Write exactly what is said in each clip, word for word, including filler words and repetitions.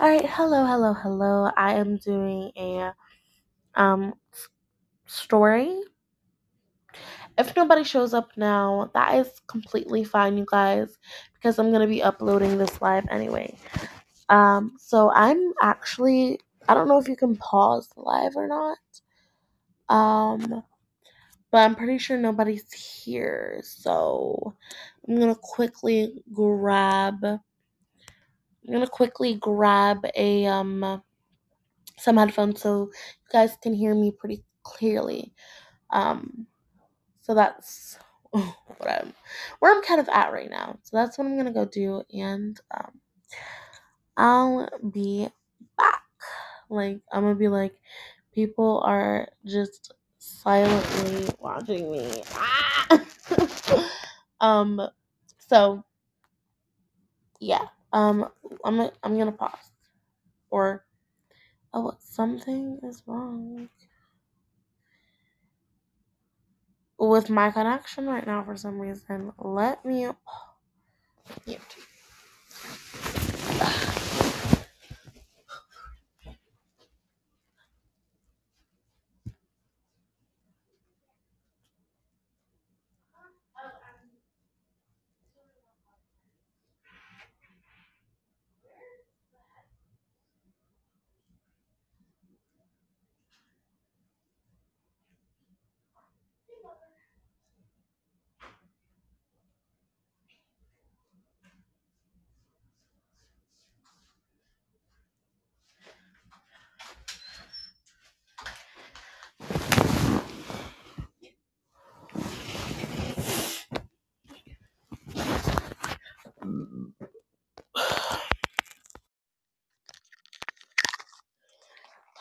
All right, hello, hello, hello. I am doing a um s- story. If nobody shows up now, that is completely fine, you guys, because I'm gonna be uploading this live anyway. Um, so I'm actually I don't know if you can pause the live or not. Um, but I'm pretty sure nobody's here, so I'm gonna quickly grab. I'm gonna quickly grab a um. some headphones so you guys can hear me pretty clearly. Um, so that's what I'm, where I'm kind of at right now. So that's what I'm gonna go do, and um, I'll be back. Like I'm gonna be like, people are just silently watching me. Ah! um, so yeah. Um, I'm gonna- I'm gonna pause. Or oh, something is wrong with my connection right now for some reason. Let me mute.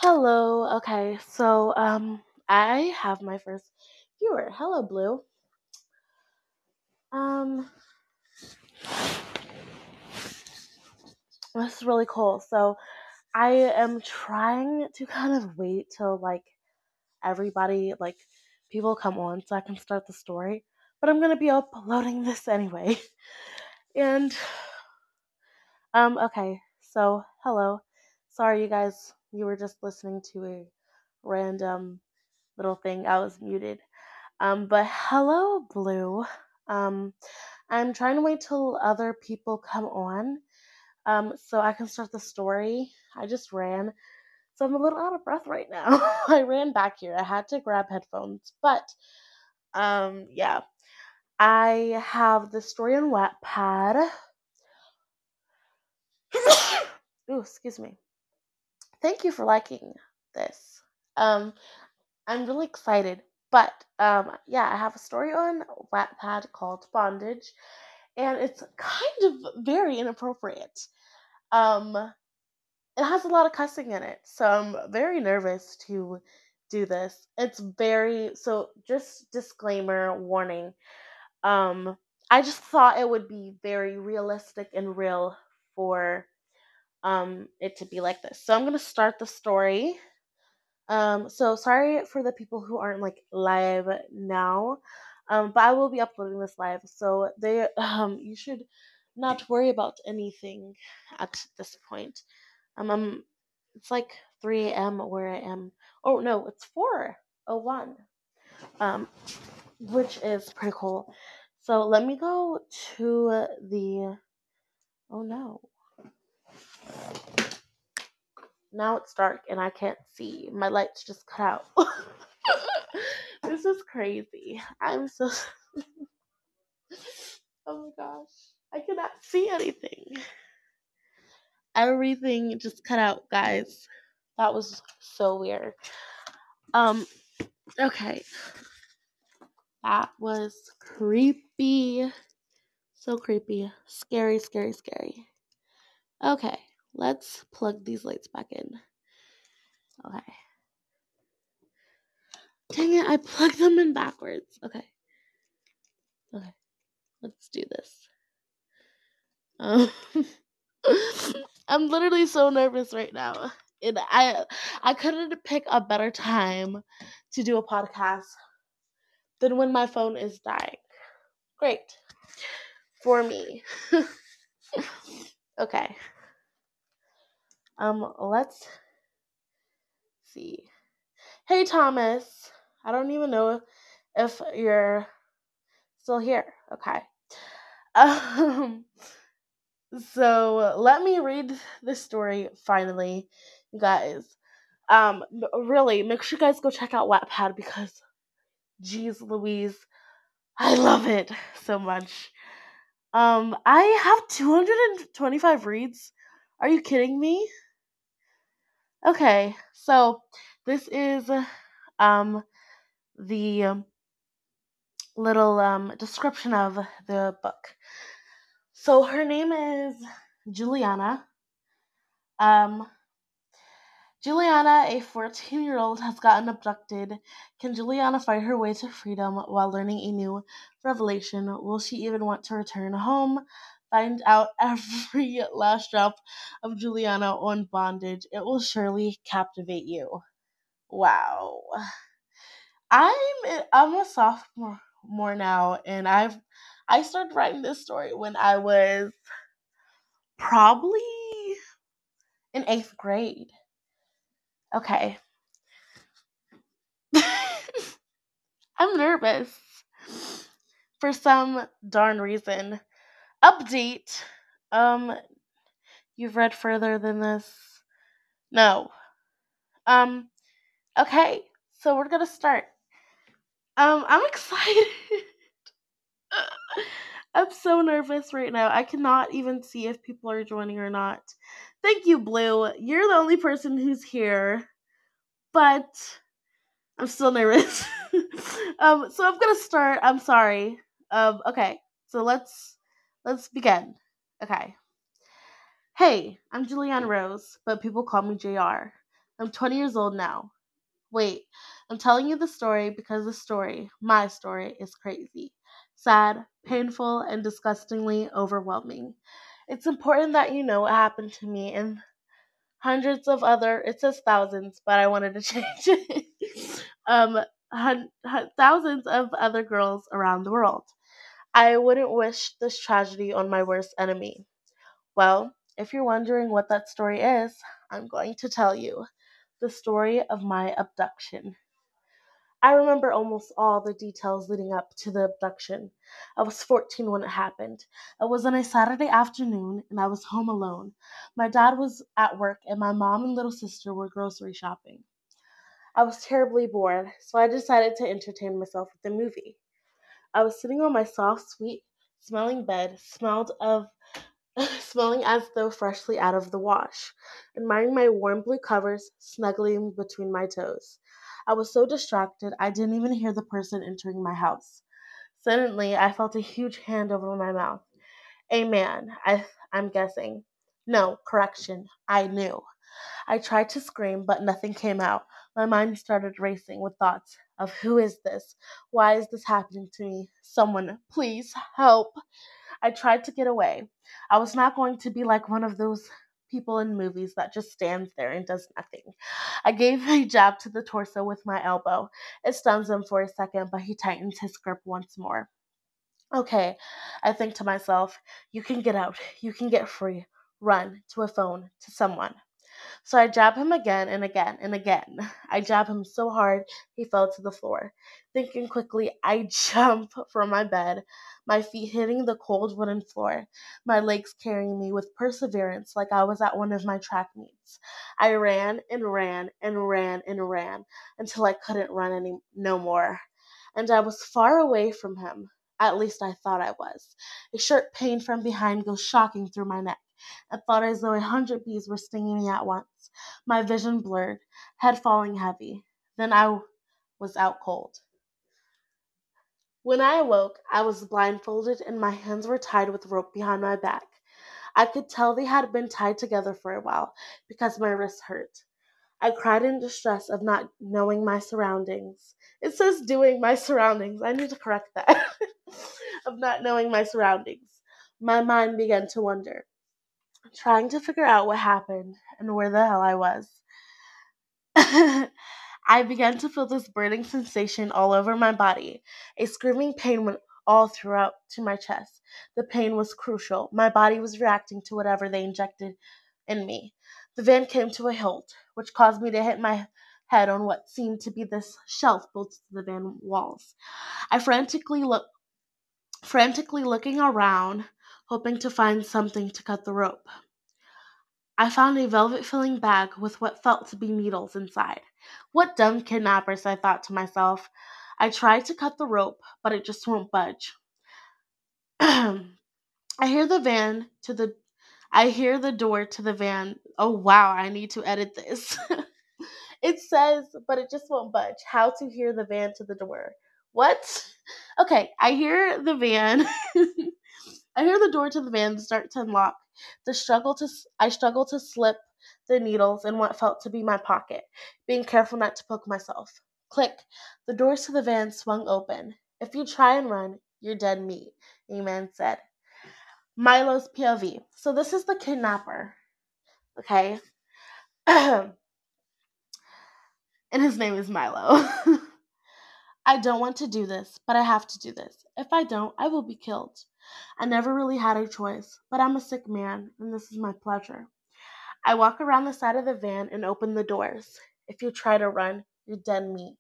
Hello. Okay, so um, I have my first viewer. Hello, Blue. Um, this is really cool. So I am trying to kind of wait till like everybody, like people come on, so I can start the story. But I'm gonna be uploading this anyway. And um, okay. So hello. Sorry, you guys. You were just listening to a random little thing. I was muted. Um, but hello, Blue. Um, I'm trying to wait till other people come on, um, so I can start the story. I just ran, so I'm a little out of breath right now. I ran back here. I had to grab headphones, but um, yeah, I have the story on Wattpad. Ooh, excuse me. Thank you for liking this. Um, I'm really excited. But um, yeah, I have a story on Wattpad called Bondage, and it's kind of very inappropriate. Um, it has a lot of cussing in it, so I'm very nervous to do this. It's very so. Just disclaimer, warning. Um, I just thought it would be very realistic and real for um it to be like this. So I'm gonna start the story. Um, so sorry for the people who aren't like live now, um, but I will be uploading this live, so they um you should not worry about anything at this point. Um, um it's like three a.m. where I am. Oh no, it's four oh one. Um, which is pretty cool. So let me go to the. Oh no, now it's dark and I can't see. My lights just cut out. This is crazy. I'm so. Oh my gosh. I cannot see anything. Everything just cut out, guys. That was so weird. Um, okay. That was creepy. So creepy. Scary, scary, scary. Okay. Let's plug these lights back in. Okay. Dang it, I plugged them in backwards. Okay. Okay. Let's do this. Um, I'm literally so nervous right now. And I I couldn't pick a better time to do a podcast than when my phone is dying. Great. For me. Okay. Um, let's see. Hey, Thomas. I don't even know if you're still here. Okay. Um, so let me read this story finally, you guys. Um, really, make sure you guys go check out Wattpad because, geez Louise, I love it so much. Um, I have two hundred twenty-five reads. Are you kidding me? Okay, so this is um, the um, little um, description of the book. So her name is Juliana. Um, Juliana, a fourteen-year-old, has gotten abducted. Can Juliana fight her way to freedom while learning a new revelation? Will she even want to return home? Find out every last drop of Juliana on Bondage. It will surely captivate you. Wow. I'm I'm a sophomore now, and I've I started writing this story when I was probably in eighth grade. Okay. I'm nervous for some darn reason. Update. Um, you've read further than this? No. Um, okay. So we're gonna start. Um, I'm excited. I'm so nervous right now. I cannot even see if people are joining or not. Thank you, Blue. You're the only person who's here, but I'm still nervous. um, so I'm gonna start. I'm sorry. Um, okay. So let's let's begin. Okay. Hey, I'm Juliana Rose, but people call me J R. I'm twenty years old now. Wait, I'm telling you the story because the story, my story, is crazy, sad, painful, and disgustingly overwhelming. It's important that you know what happened to me and hundreds of other, it says thousands, but I wanted to change it, um, hun- hun- thousands of other girls around the world. I wouldn't wish this tragedy on my worst enemy. Well, if you're wondering what that story is, I'm going to tell you the story of my abduction. I remember almost all the details leading up to the abduction. I was fourteen when it happened. It was on a Saturday afternoon, and I was home alone. My dad was at work, and my mom and little sister were grocery shopping. I was terribly bored, so I decided to entertain myself with a movie. I was sitting on my soft, sweet-smelling bed, smelled of, smelling as though freshly out of the wash, admiring my warm blue covers snuggling between my toes. I was so distracted, I didn't even hear the person entering my house. Suddenly, I felt a huge hand over my mouth. A man, I, I'm guessing. No, correction, I knew. I tried to scream, but nothing came out. My mind started racing with thoughts of who is this? Why is this happening to me? Someone, please help. I tried to get away. I was not going to be like one of those people in movies that just stands there and does nothing. I gave a jab to the torso with my elbow. It stuns him for a second, but he tightens his grip once more. Okay, I think to myself, you can get out. You can get free. Run to a phone, to someone. So I jab him again and again and again. I jab him so hard, he fell to the floor. Thinking quickly, I jump from my bed, my feet hitting the cold wooden floor, my legs carrying me with perseverance like I was at one of my track meets. I ran and ran and ran and ran until I couldn't run any no more. And I was far away from him. At least I thought I was. A sharp pain from behind goes shocking through my neck. I felt as though a hundred bees were stinging me at once. My vision blurred, head falling heavy. Then I w- was out cold. When I awoke, I was blindfolded and my hands were tied with rope behind my back. I could tell they had been tied together for a while because my wrists hurt. I cried in distress of not knowing my surroundings. It says doing my surroundings. I need to correct that. Of not knowing my surroundings. My mind began to wander, trying to figure out what happened and where the hell I was. I began to feel this burning sensation all over my body. A screaming pain went all throughout to my chest. The pain was crucial. My body was reacting to whatever they injected in me. The van came to a halt, which caused me to hit my head on what seemed to be this shelf bolted to the van walls. I frantically looked, frantically looking around, hoping to find something to cut the rope. I found a velvet-filling bag with what felt to be needles inside. What dumb kidnappers, I thought to myself. I tried to cut the rope, but it just won't budge. I hear the van to the... I hear the door to the van. Oh, wow, I need to edit this. It says, but it just won't budge. How to hear the van to the door. What? Okay, I hear the van... I hear the door to the van start to unlock. The struggle to I struggle to slip the needles in what felt to be my pocket, being careful not to poke myself. Click. The doors to the van swung open. If you try and run, you're dead meat, a man said. Milo's P O V. So this is the kidnapper. Okay. And his name is Milo. I don't want to do this, but I have to do this. If I don't, I will be killed. I never really had a choice, but I'm a sick man, and this is my pleasure. I walk around the side of the van and open the doors. If you try to run, you're dead meat.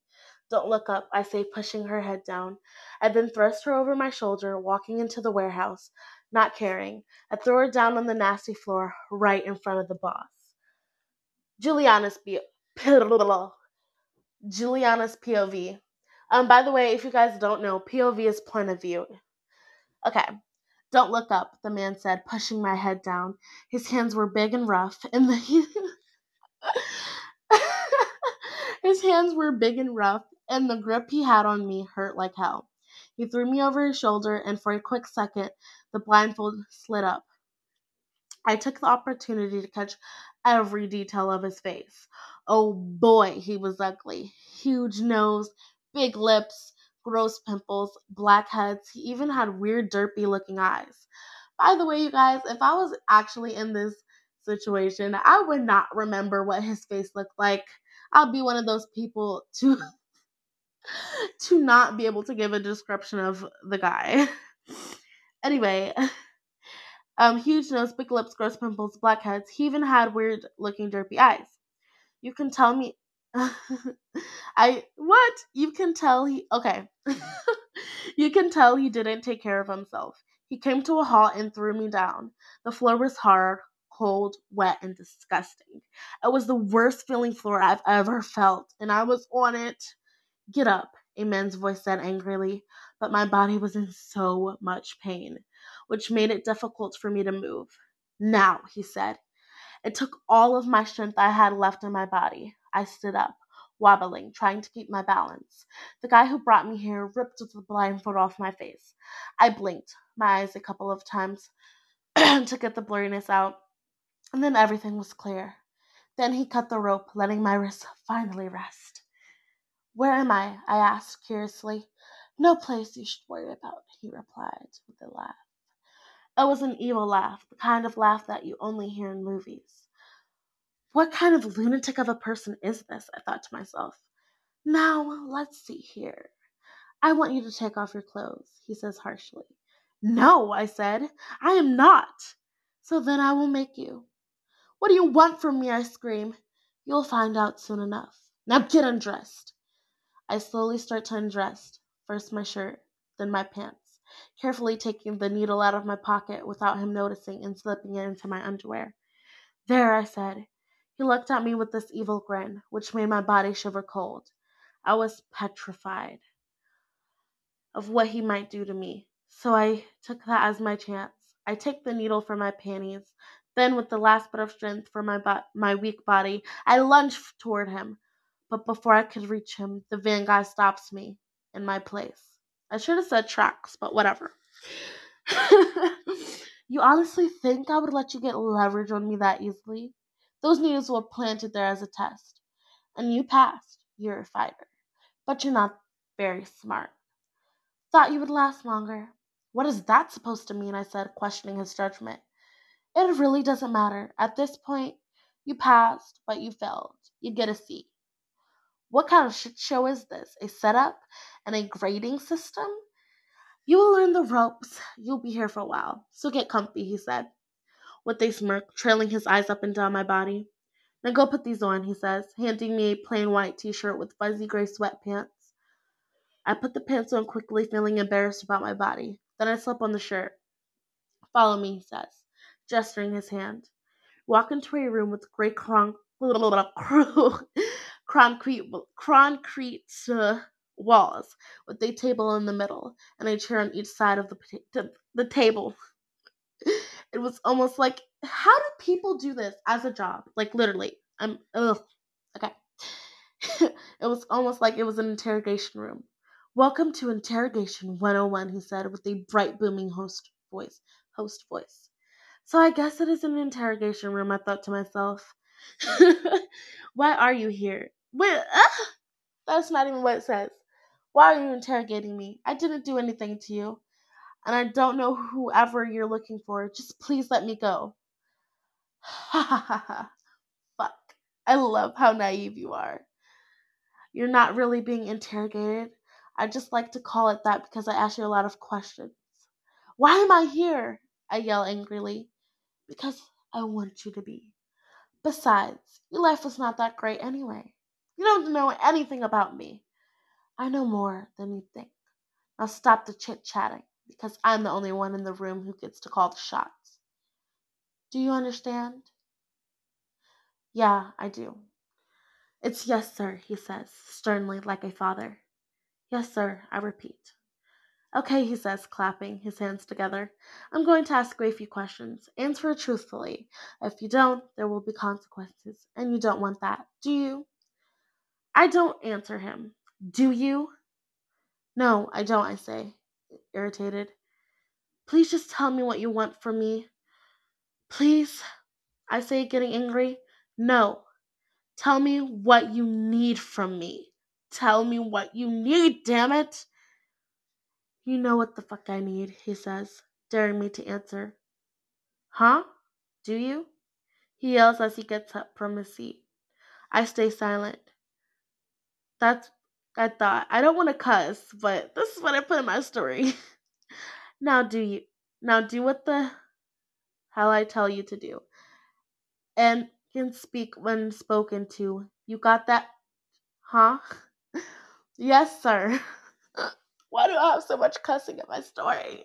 Don't look up, I say, pushing her head down. I then thrust her over my shoulder, walking into the warehouse, not caring. I throw her down on the nasty floor, right in front of the boss. Juliana's P O V. Um, by the way, if you guys don't know, P O V is point of view. Okay, don't look up, the man said, pushing my head down. His hands were big and rough, and the he- his hands were big and rough, and the grip he had on me hurt like hell. He threw me over his shoulder, and for a quick second, the blindfold slid up. I took the opportunity to catch every detail of his face. Oh boy, he was ugly. Huge nose, big lips, gross pimples, blackheads. He even had weird, derpy-looking eyes. By the way, you guys, if I was actually in this situation, I would not remember what his face looked like. I'll be one of those people to, to not be able to give a description of the guy. Anyway, um, huge nose, big lips, gross pimples, blackheads. He even had weird-looking, derpy eyes. You can tell me... I, what? You can tell he, okay. You can tell he didn't take care of himself. He came to a halt and threw me down. The floor was hard, cold, wet, and disgusting. It was the worst feeling floor I've ever felt, and I was on it. Get up, a man's voice said angrily, but my body was in so much pain, which made it difficult for me to move. Now, he said. It took all of my strength I had left in my body. I stood up, wobbling, trying to keep my balance. The guy who brought me here ripped the blindfold off my face. I blinked my eyes a couple of times to get the blurriness out, and then everything was clear. Then he cut the rope, letting my wrists finally rest. Where am I? I asked curiously. No place you should worry about, he replied with a laugh. It was an evil laugh, the kind of laugh that you only hear in movies. What kind of lunatic of a person is this? I thought to myself. Now, let's see here. I want you to take off your clothes, he says harshly. No, I said. I am not. So then I will make you. What do you want from me? I scream. You'll find out soon enough. Now get undressed. I slowly start to undress. First my shirt, then my pants. Carefully taking the needle out of my pocket without him noticing and slipping it into my underwear. There, I said. He looked at me with this evil grin, which made my body shiver cold. I was petrified of what he might do to me, so I took that as my chance. I took the needle from my panties, then with the last bit of strength for my bo- my weak body, I lunged toward him. But before I could reach him, the van guy stops me in my place. I should have said tracks, but whatever. You honestly think I would let you get leverage on me that easily? Those needles were planted there as a test. And you passed. You're a fighter. But you're not very smart. Thought you would last longer. What is that supposed to mean? I said, questioning his judgment. It really doesn't matter. At this point, you passed, but you failed. You get a C. What kind of shit show is this? A setup and a grading system? You will learn the ropes. You'll be here for a while. So get comfy, he said. with a smirk, trailing his eyes up and down my body. Now go put these on, he says, handing me a plain white t-shirt with fuzzy gray sweatpants. I put the pants on quickly, feeling embarrassed about my body. Then I slip on the shirt. Follow me, he says, gesturing his hand. Walk into a room with gray cron- concrete, concrete uh, walls, with a table in the middle and a chair on each side of the, the, the table. It was almost like, how do people do this as a job? Like, literally. I'm, ugh. Okay. It was almost like it was an interrogation room. Welcome to Interrogation one oh one, he said, with a bright, booming host voice. Host voice. So I guess it is an interrogation room, I thought to myself. Why are you here? Wait, ah! That's not even what it says. Why are you interrogating me? I didn't do anything to you. And I don't know whoever you're looking for. Just please let me go. Ha ha ha ha. Fuck. I love how naive you are. You're not really being interrogated. I just like to call it that because I ask you a lot of questions. Why am I here? I yell angrily. Because I want you to be. Besides, your life was not that great anyway. You don't know anything about me. I know more than you think. Now stop the chit-chatting, because I'm the only one in the room who gets to call the shots. Do you understand? Yeah, I do. It's yes, sir, he says, sternly, like a father. Yes, sir, I repeat. Okay, he says, clapping his hands together. I'm going to ask you a few questions. Answer truthfully. If you don't, there will be consequences, and you don't want that, do you? I don't answer him. Do you? No, I don't, I say, irritated. Please just tell me what you want from me. Please, I say, getting angry. No, tell me what you need from me. Tell me what you need, damn it. You know what the fuck I need, he says, daring me to answer. Huh? Do you? He yells as he gets up from his seat. I stay silent. That's, I thought. I don't want to cuss, but this is what I put in my story. Now do you, now do what the hell I tell you to do. And can speak when spoken to. You got that? Huh? Yes, sir. Why do I have so much cussing in my story?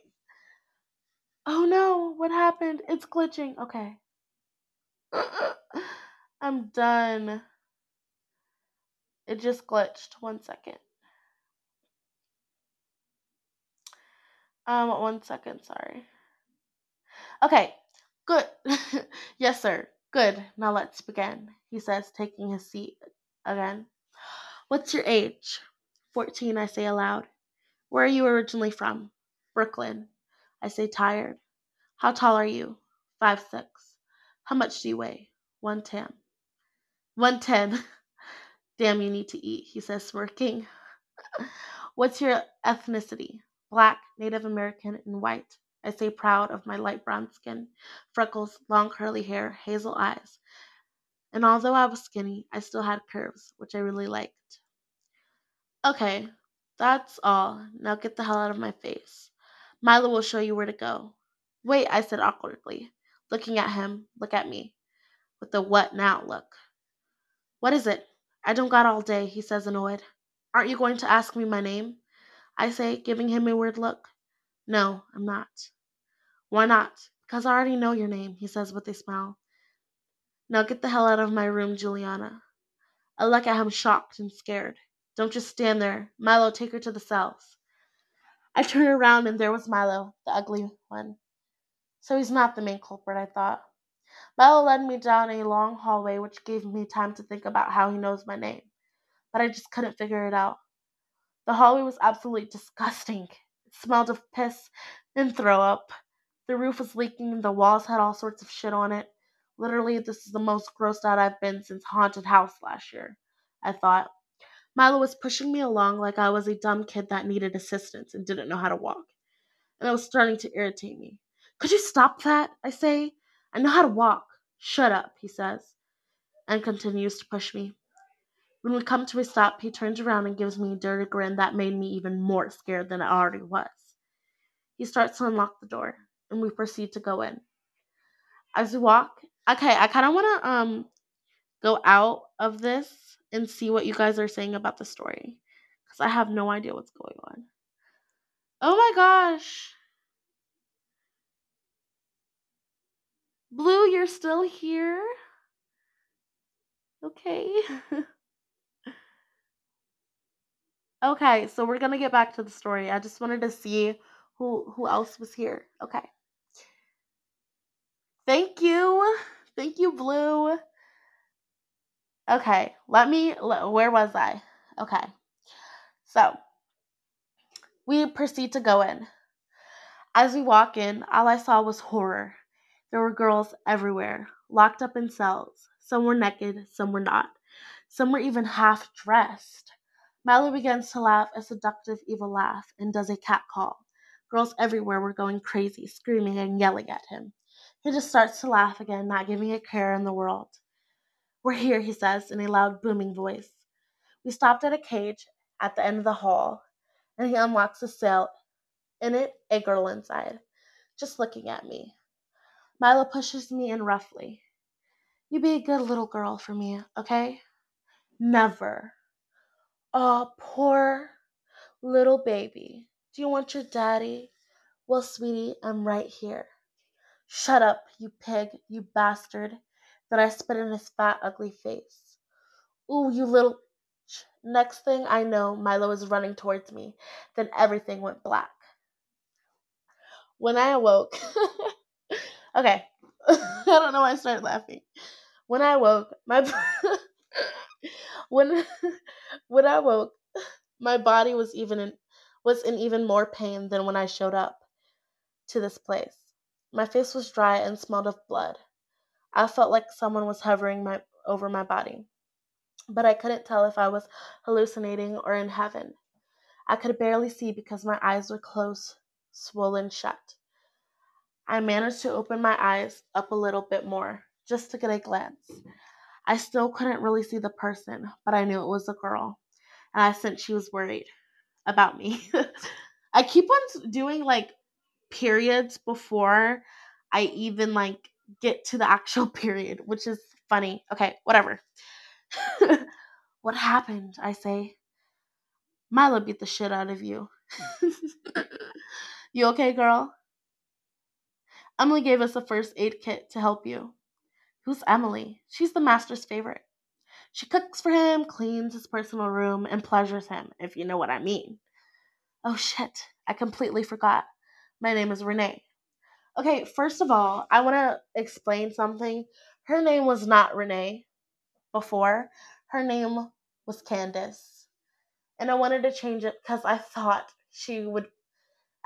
Oh no, what happened? It's glitching. Okay. I'm done. It just glitched. One second. Um, one second, sorry. Okay, good. Yes, sir. Good. Now let's begin, he says, taking his seat again. What's your age? fourteen, I say aloud. Where are you originally from? Brooklyn, I say, tired. How tall are you? Five, six. How much do you weigh? One ten. One ten. Damn, you need to eat, he says, smirking. What's your ethnicity? Black, Native American, and white. I say, proud of my light brown skin, freckles, long curly hair, hazel eyes. And although I was skinny, I still had curves, which I really liked. Okay, that's all. Now get the hell out of my face. Milo will show you where to go. Wait, I said awkwardly, looking at him, look at me, with the what now look. What is it? I don't got all day, he says, annoyed. Aren't you going to ask me my name? I say, giving him a weird look. No, I'm not. Why not? Because I already know your name, he says with a smile. Now get the hell out of my room, Juliana. I look at him shocked and scared. Don't just stand there. Milo, take her to the cells. I turn around and there was Milo, the ugly one. So he's not the main culprit, I thought. Milo led me down a long hallway, which gave me time to think about how he knows my name. But I just couldn't figure it out. The hallway was absolutely disgusting. It smelled of piss and throw up. The roof was leaking and the walls had all sorts of shit on it. Literally, this is the most grossed out I've been since Haunted House last year, I thought. Milo was pushing me along like I was a dumb kid that needed assistance and didn't know how to walk. And it was starting to irritate me. Could you stop that? I say. I know how to walk. Shut up, he says, and continues to push me. When we come to a stop, he turns around and gives me a dirty grin that made me even more scared than I already was. He starts to unlock the door, and we proceed to go in. As you walk. Okay, I kind of want to um go out of this and see what you guys are saying about the story, because I have no idea what's going on. Oh my gosh. Blue, you're still here? Okay. Okay, so we're going to get back to the story. I just wanted to see who who else was here. Okay. Thank you. Thank you, Blue. Okay, let me, where was I? Okay, so we proceed to go in. As we walk in, all I saw was horror. There were girls everywhere, locked up in cells. Some were naked, some were not. Some were even half-dressed. Milo begins to laugh a seductive, evil laugh and does a catcall. Girls everywhere were going crazy, screaming and yelling at him. He just starts to laugh again, not giving a care in the world. "We're here," he says in a loud, booming voice. We stopped at a cage at the end of the hall, and he unlocks a cell. In it, a girl inside, just looking at me. Milo pushes me in roughly. "You be a good little girl for me, okay?" "Never." "Oh, poor little baby. Do you want your daddy?" "Well, sweetie, I'm right here." "Shut up, you pig, you bastard." Then I spit in his fat, ugly face. "Ooh, you little..." Next thing I know, Milo is running towards me. Then everything went black. When I awoke... okay. I don't know why I started laughing. When I woke, my... when, when I woke, my body was, even in, was in even more pain than when I showed up to this place. My face was dry and smelled of blood. I felt like someone was hovering my, over my body, but I couldn't tell if I was hallucinating or in heaven. I could barely see because my eyes were close, swollen shut. I managed to open my eyes up a little bit more, just to get a glance. I still couldn't really see the person, but I knew it was a girl, and I sensed she was worried about me. I keep on doing, like, periods before I even, like, get to the actual period, which is funny. Okay, whatever. "What happened?" I say. "Milo beat the shit out of you." "You okay, girl?" "Emily gave us a first aid kit to help you." "Who's Emily?" "She's the master's favorite. She cooks for him, cleans his personal room, and pleasures him, if you know what I mean." "Oh, shit. I completely forgot. My name is Renee." Okay, first of all, I want to explain something. Her name was not Renee before. Her name was Candace. And I wanted to change it because I thought she would...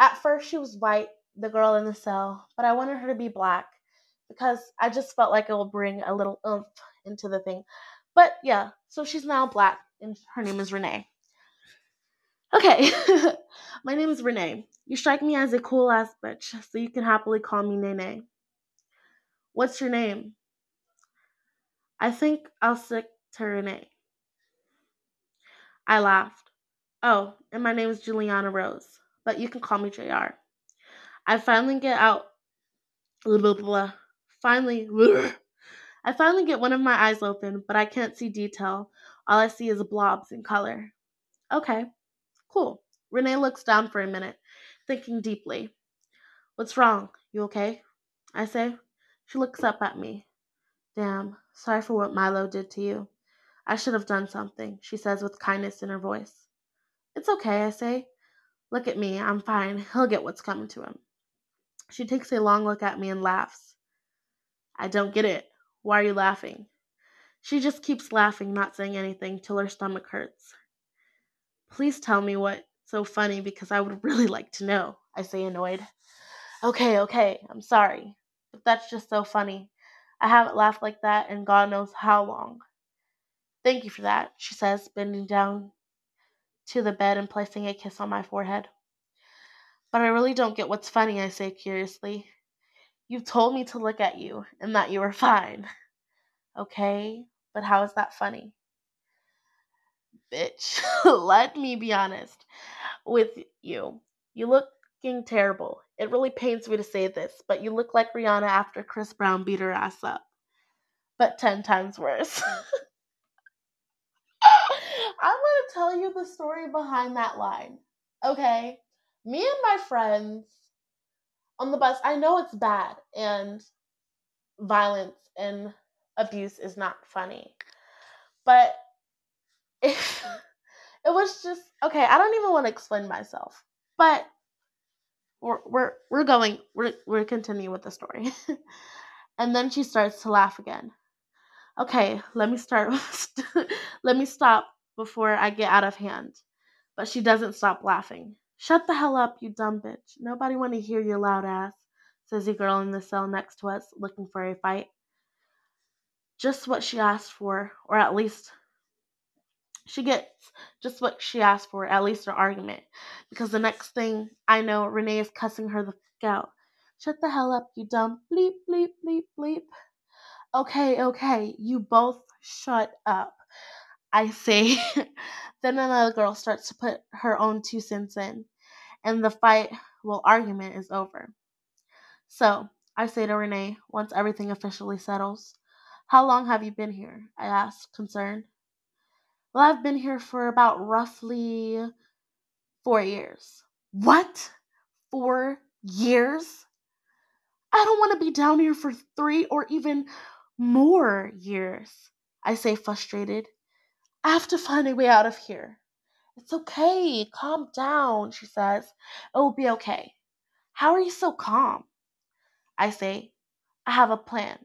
At first, she was white, the girl in the cell, but I wanted her to be black because I just felt like it will bring a little oomph into the thing. But, yeah, so she's now black, and her name is Renee. Okay, my name is Renee. You strike me as a cool-ass bitch, so you can happily call me Nene. What's your name? I think I'll stick to Renee. I laughed. Oh, and my name is Juliana Rose, but you can call me J R. I finally get out... Blah, blah, blah. Finally... Blah. I finally get one of my eyes open, but I can't see detail. All I see is blobs in color. Okay, cool. Renee looks down for a minute, thinking deeply. What's wrong? You okay? I say. She looks up at me. Damn, sorry for what Milo did to you. I should have done something, she says with kindness in her voice. It's okay, I say. Look at me, I'm fine. He'll get what's coming to him. She takes a long look at me and laughs. I don't get it. Why are you laughing? She just keeps laughing, not saying anything, till her stomach hurts. Please tell me what's so funny, because I would really like to know, I say, annoyed. Okay, okay, I'm sorry, but that's just so funny. I haven't laughed like that in God knows how long. Thank you for that, she says, bending down to the bed and placing a kiss on my forehead. But I really don't get what's funny, I say curiously. You told me to look at you and that you were fine. Okay, but how is that funny? Bitch, let me be honest with you. You look fucking terrible. It really pains me to say this, but you look like Rihanna after Chris Brown beat her ass up. But ten times worse. I'm going to tell you the story behind that line. Okay? Me and my friends on the bus, I know it's bad, and violence and abuse is not funny. But it, it was just, okay, I don't even want to explain myself. But we're we're, we're going, we're, we're continuing with the story. And then she starts to laugh again. Okay, let me start, let me stop before I get out of hand. But she doesn't stop laughing. Shut the hell up, you dumb bitch. Nobody want to hear your loud ass, says the girl in the cell next to us, looking for a fight. Just what she asked for, or at least she gets just what she asked for, at least her argument. Because the next thing I know, Renee is cussing her the fuck out. Shut the hell up, you dumb bleep, bleep, bleep, bleep. Okay, okay, you both shut up, I say. Then another girl starts to put her own two cents in, and the fight, well, argument is over. So I say to Renee, once everything officially settles, how long have you been here? I ask, concerned. Well, I've been here for about roughly four years. What? Four years? I don't want to be down here for three or even more years, I say, frustrated. I have to find a way out of here. It's okay. Calm down, she says. It will be okay. How are you so calm? I say, I have a plan.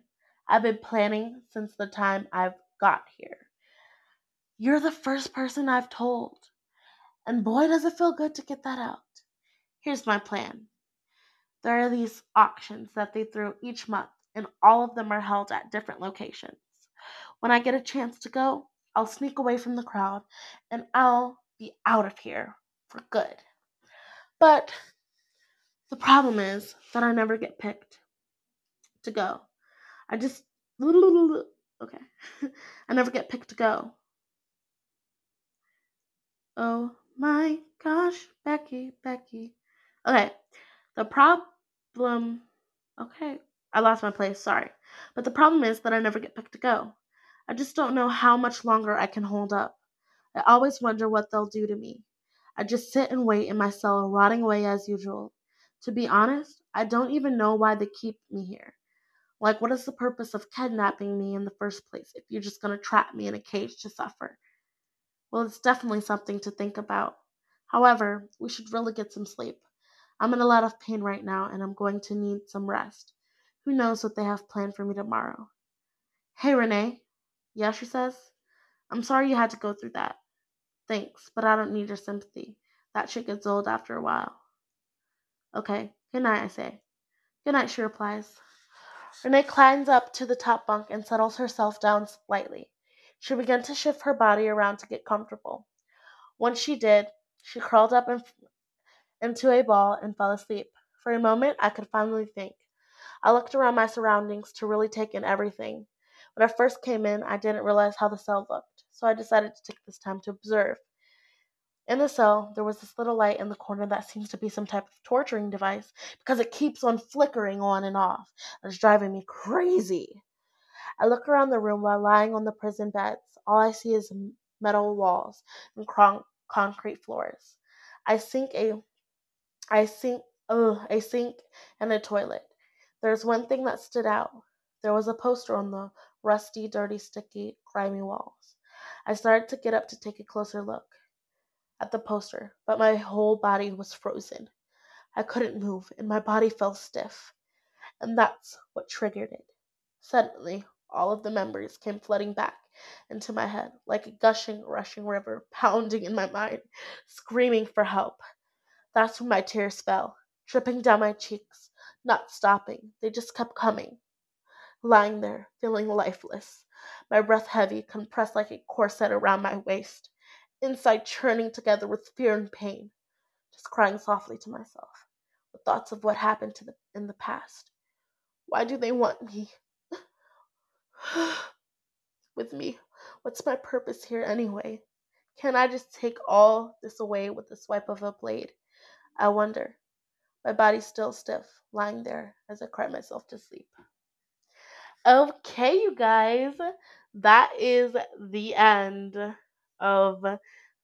I've been planning since the time I've got here. You're the first person I've told. And boy, does it feel good to get that out. Here's my plan. There are these auctions that they throw each month, and all of them are held at different locations. When I get a chance to go, I'll sneak away from the crowd, and I'll be out of here for good. But the problem is that I never get picked to go. I just, okay, I never get picked to go. Oh my gosh, Becky, Becky. Okay, the problem, okay, I lost my place, sorry. But the problem is that I never get picked to go. I just don't know how much longer I can hold up. I always wonder what they'll do to me. I just sit and wait in my cell, rotting away as usual. To be honest, I don't even know why they keep me here. Like, what is the purpose of kidnapping me in the first place if you're just going to trap me in a cage to suffer? Well, it's definitely something to think about. However, we should really get some sleep. I'm in a lot of pain right now, and I'm going to need some rest. Who knows what they have planned for me tomorrow? Hey, Renee. Yeah, she says. I'm sorry you had to go through that. Thanks, but I don't need your sympathy. That shit gets old after a while. Okay, good night, I say. Good night, she replies. Renee climbs up to the top bunk and settles herself down slightly. She began to shift her body around to get comfortable. Once she did, she curled up in, into a ball and fell asleep. For a moment, I could finally think. I looked around my surroundings to really take in everything. When I first came in, I didn't realize how the cell looked, so I decided to take this time to observe. In the cell, there was this little light in the corner that seems to be some type of torturing device because it keeps on flickering on and off. It's driving me crazy. I look around the room while lying on the prison beds. All I see is metal walls and cron- concrete floors. I sink a, I sink, ugh, a sink and a toilet. There's one thing that stood out. There was a poster on the rusty, dirty, sticky, grimy walls. I started to get up to take a closer look at the poster, but my whole body was frozen. I couldn't move, and my body felt stiff, and that's what triggered it. Suddenly, all of the memories came flooding back into my head, like a gushing, rushing river pounding in my mind, screaming for help. That's when my tears fell, dripping down my cheeks, not stopping. They just kept coming. Lying there, feeling lifeless, my breath heavy, compressed like a corset around my waist, inside churning together with fear and pain, just crying softly to myself, with thoughts of what happened to the, in the past. Why do they want me? With me? What's my purpose here anyway? Can't I just take all this away with the swipe of a blade? I wonder. my body still stiff, lying there as I cried myself to sleep. Okay, you guys, that is the end of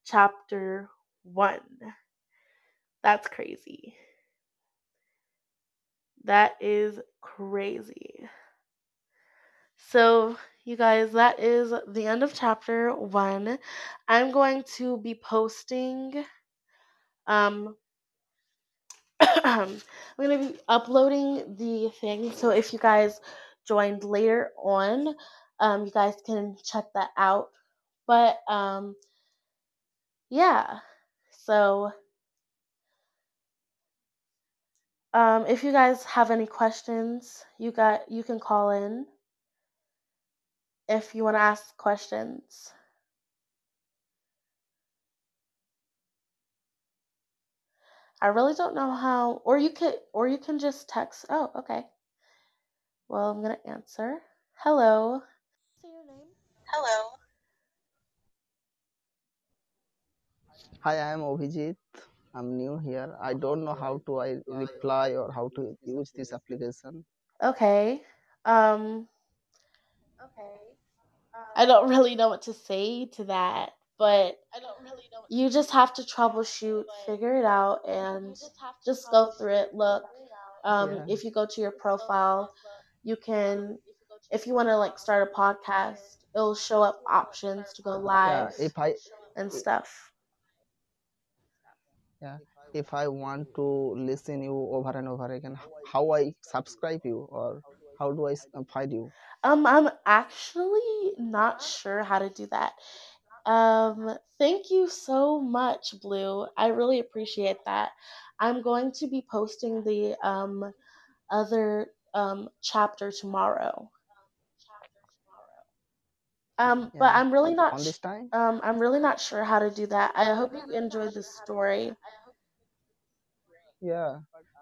chapter one. That's crazy. That is crazy. So, you guys, that is the end of chapter one. I'm going to be posting, um, I'm going to be uploading the thing. So if you guys joined later on, um, you guys can check that out. But, um, yeah, so um, if you guys have any questions, you got you can call in if you want to ask questions. I really don't know how, or you could, or you can just text. Oh, okay. Well, I'm gonna answer. Hello. Say your name. Hello. Hi, I am Ovijit. I'm new here. I don't know how to I reply or how to use this application. Okay. Um, okay. Um, I don't really know what to say to that, but I don't really know what you just have to troubleshoot, figure it out, and just, just go through it. Look, um, yeah. If you go to your profile, you can, if you want to like start a podcast, it'll show up options to go live yeah, if I, and stuff. Yeah. If I want to listen you over and over again, how I subscribe you or how do I find you? Um, I'm actually not sure how to do that. Um, thank you so much, Blue. I really appreciate that. I'm going to be posting the um other um chapter tomorrow. Um, yeah. But I'm really not. This time? Um, I'm really not sure how to do that. I hope you enjoyed this story. Yeah,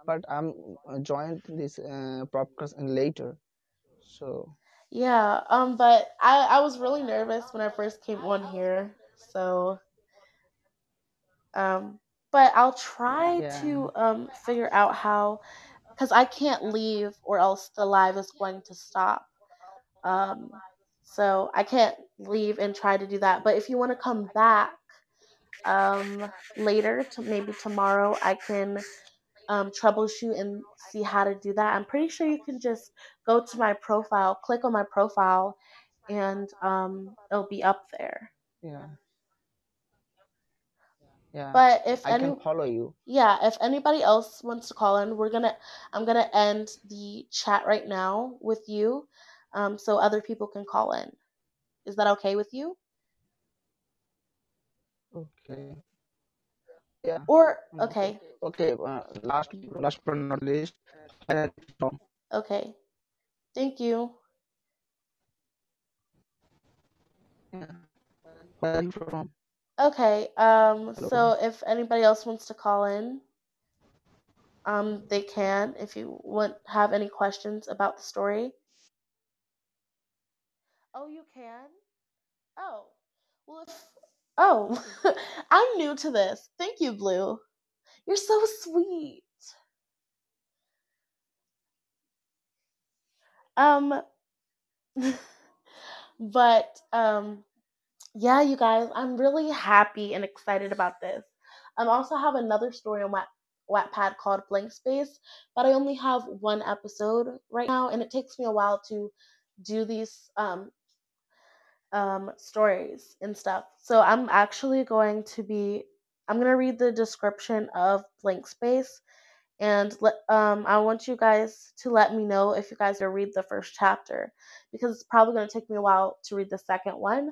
but I'm joined this uh, podcast and later, so. Yeah. Um. But I, I was really nervous when I first came on here, so. Um. But I'll try yeah. to um figure out how, because I can't leave or else the live is going to stop. Um. So I can't leave and try to do that. But if you want to come back um, later, to maybe tomorrow, I can um, troubleshoot and see how to do that. I'm pretty sure you can just go to my profile, click on my profile, and um, it'll be up there. Yeah. Yeah. But if I any, can follow you. Yeah. If anybody else wants to call in, we're gonna. I'm gonna end the chat right now with you. Um, so other people can call in. Is that okay with you? Okay. Yeah. Or okay. Okay. Uh, last, last but not least. Okay. Thank you. Where are you from? Okay. Um. Hello. So if anybody else wants to call in, um, they can. If you want have any questions about the story. Oh, you can? Oh. Well, if... Oh. I'm new to this. Thank you, Blue. You're so sweet. Um, but, um, yeah, you guys, I'm really happy and excited about this. I um, also have another story on Watt- Wattpad called Blank Space, but I only have one episode right now, and it takes me a while to do these, um, um stories and stuff. So I'm actually going to be I'm going to read the description of Blank Space and let um I want you guys to let me know if you guys are read the first chapter, because it's probably going to take me a while to read the second one.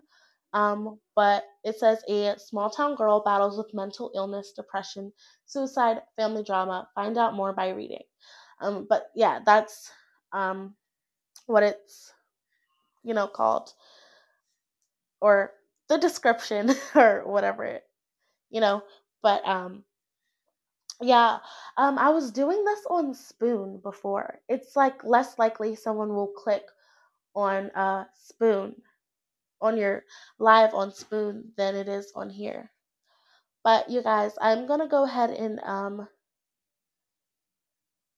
Um but it says a small town girl battles with mental illness, depression, suicide, family drama. Find out more by reading. Um but yeah, that's um what it's you know called, or the description or whatever, it, you know, but, um, yeah, um, I was doing this on Spoon before. It's like less likely someone will click on uh Spoon on your live on Spoon than it is on here. But you guys, I'm going to go ahead and, um,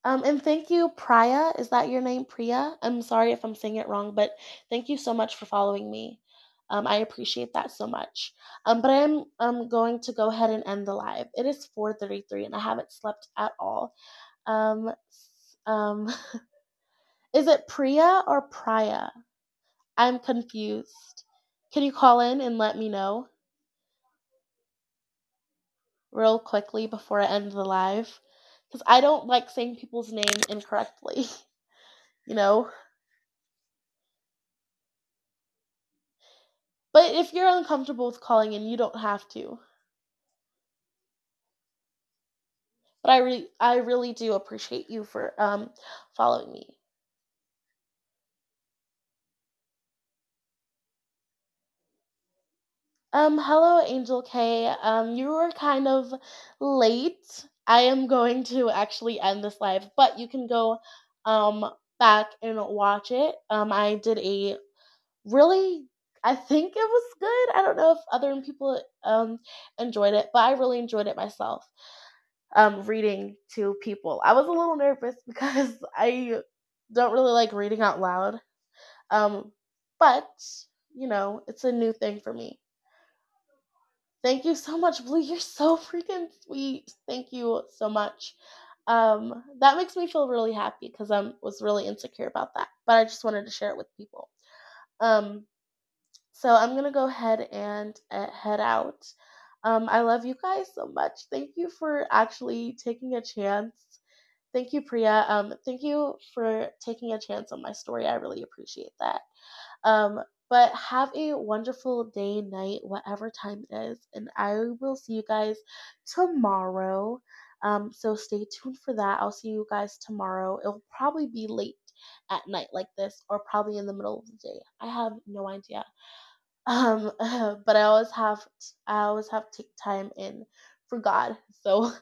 Um, and thank you, Priya. Is that your name, Priya? I'm sorry if I'm saying it wrong, but thank you so much for following me. Um, I appreciate that so much. Um, but I'm um going to go ahead and end the live. It is four thirty-three, and I haven't slept at all. Um, um, is it Priya or Priya? I'm confused. Can you call in and let me know real quickly before I end the live? Because I don't like saying people's name incorrectly, you know? But if you're uncomfortable with calling in, you don't have to. But I, re- I really do appreciate you for um, following me. Um, hello, Angel K. Um, you were kind of late. I am going to actually end this live, but you can go um, back and watch it. Um, I did a really, I think it was good. I don't know if other people um, enjoyed it, but I really enjoyed it myself, um, reading to people. I was a little nervous because I don't really like reading out loud, um, but, you know, it's a new thing for me. Thank you so much, Blue. You're so freaking sweet. Thank you so much. Um, that makes me feel really happy because I was really insecure about that. But I just wanted to share it with people. Um, so I'm going to go ahead and uh, head out. Um, I love you guys so much. Thank you for actually taking a chance. Thank you, Priya. Um, thank you for taking a chance on my story. I really appreciate that. Um, But have a wonderful day, night, whatever time it is. And I will see you guys tomorrow. Um, so stay tuned for that. I'll see you guys tomorrow. It'll probably be late at night like this, or probably in the middle of the day. I have no idea. Um, but I always have I always have to take time in for God. So,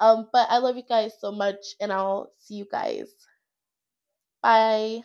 um, but I love you guys so much, and I'll see you guys. Bye.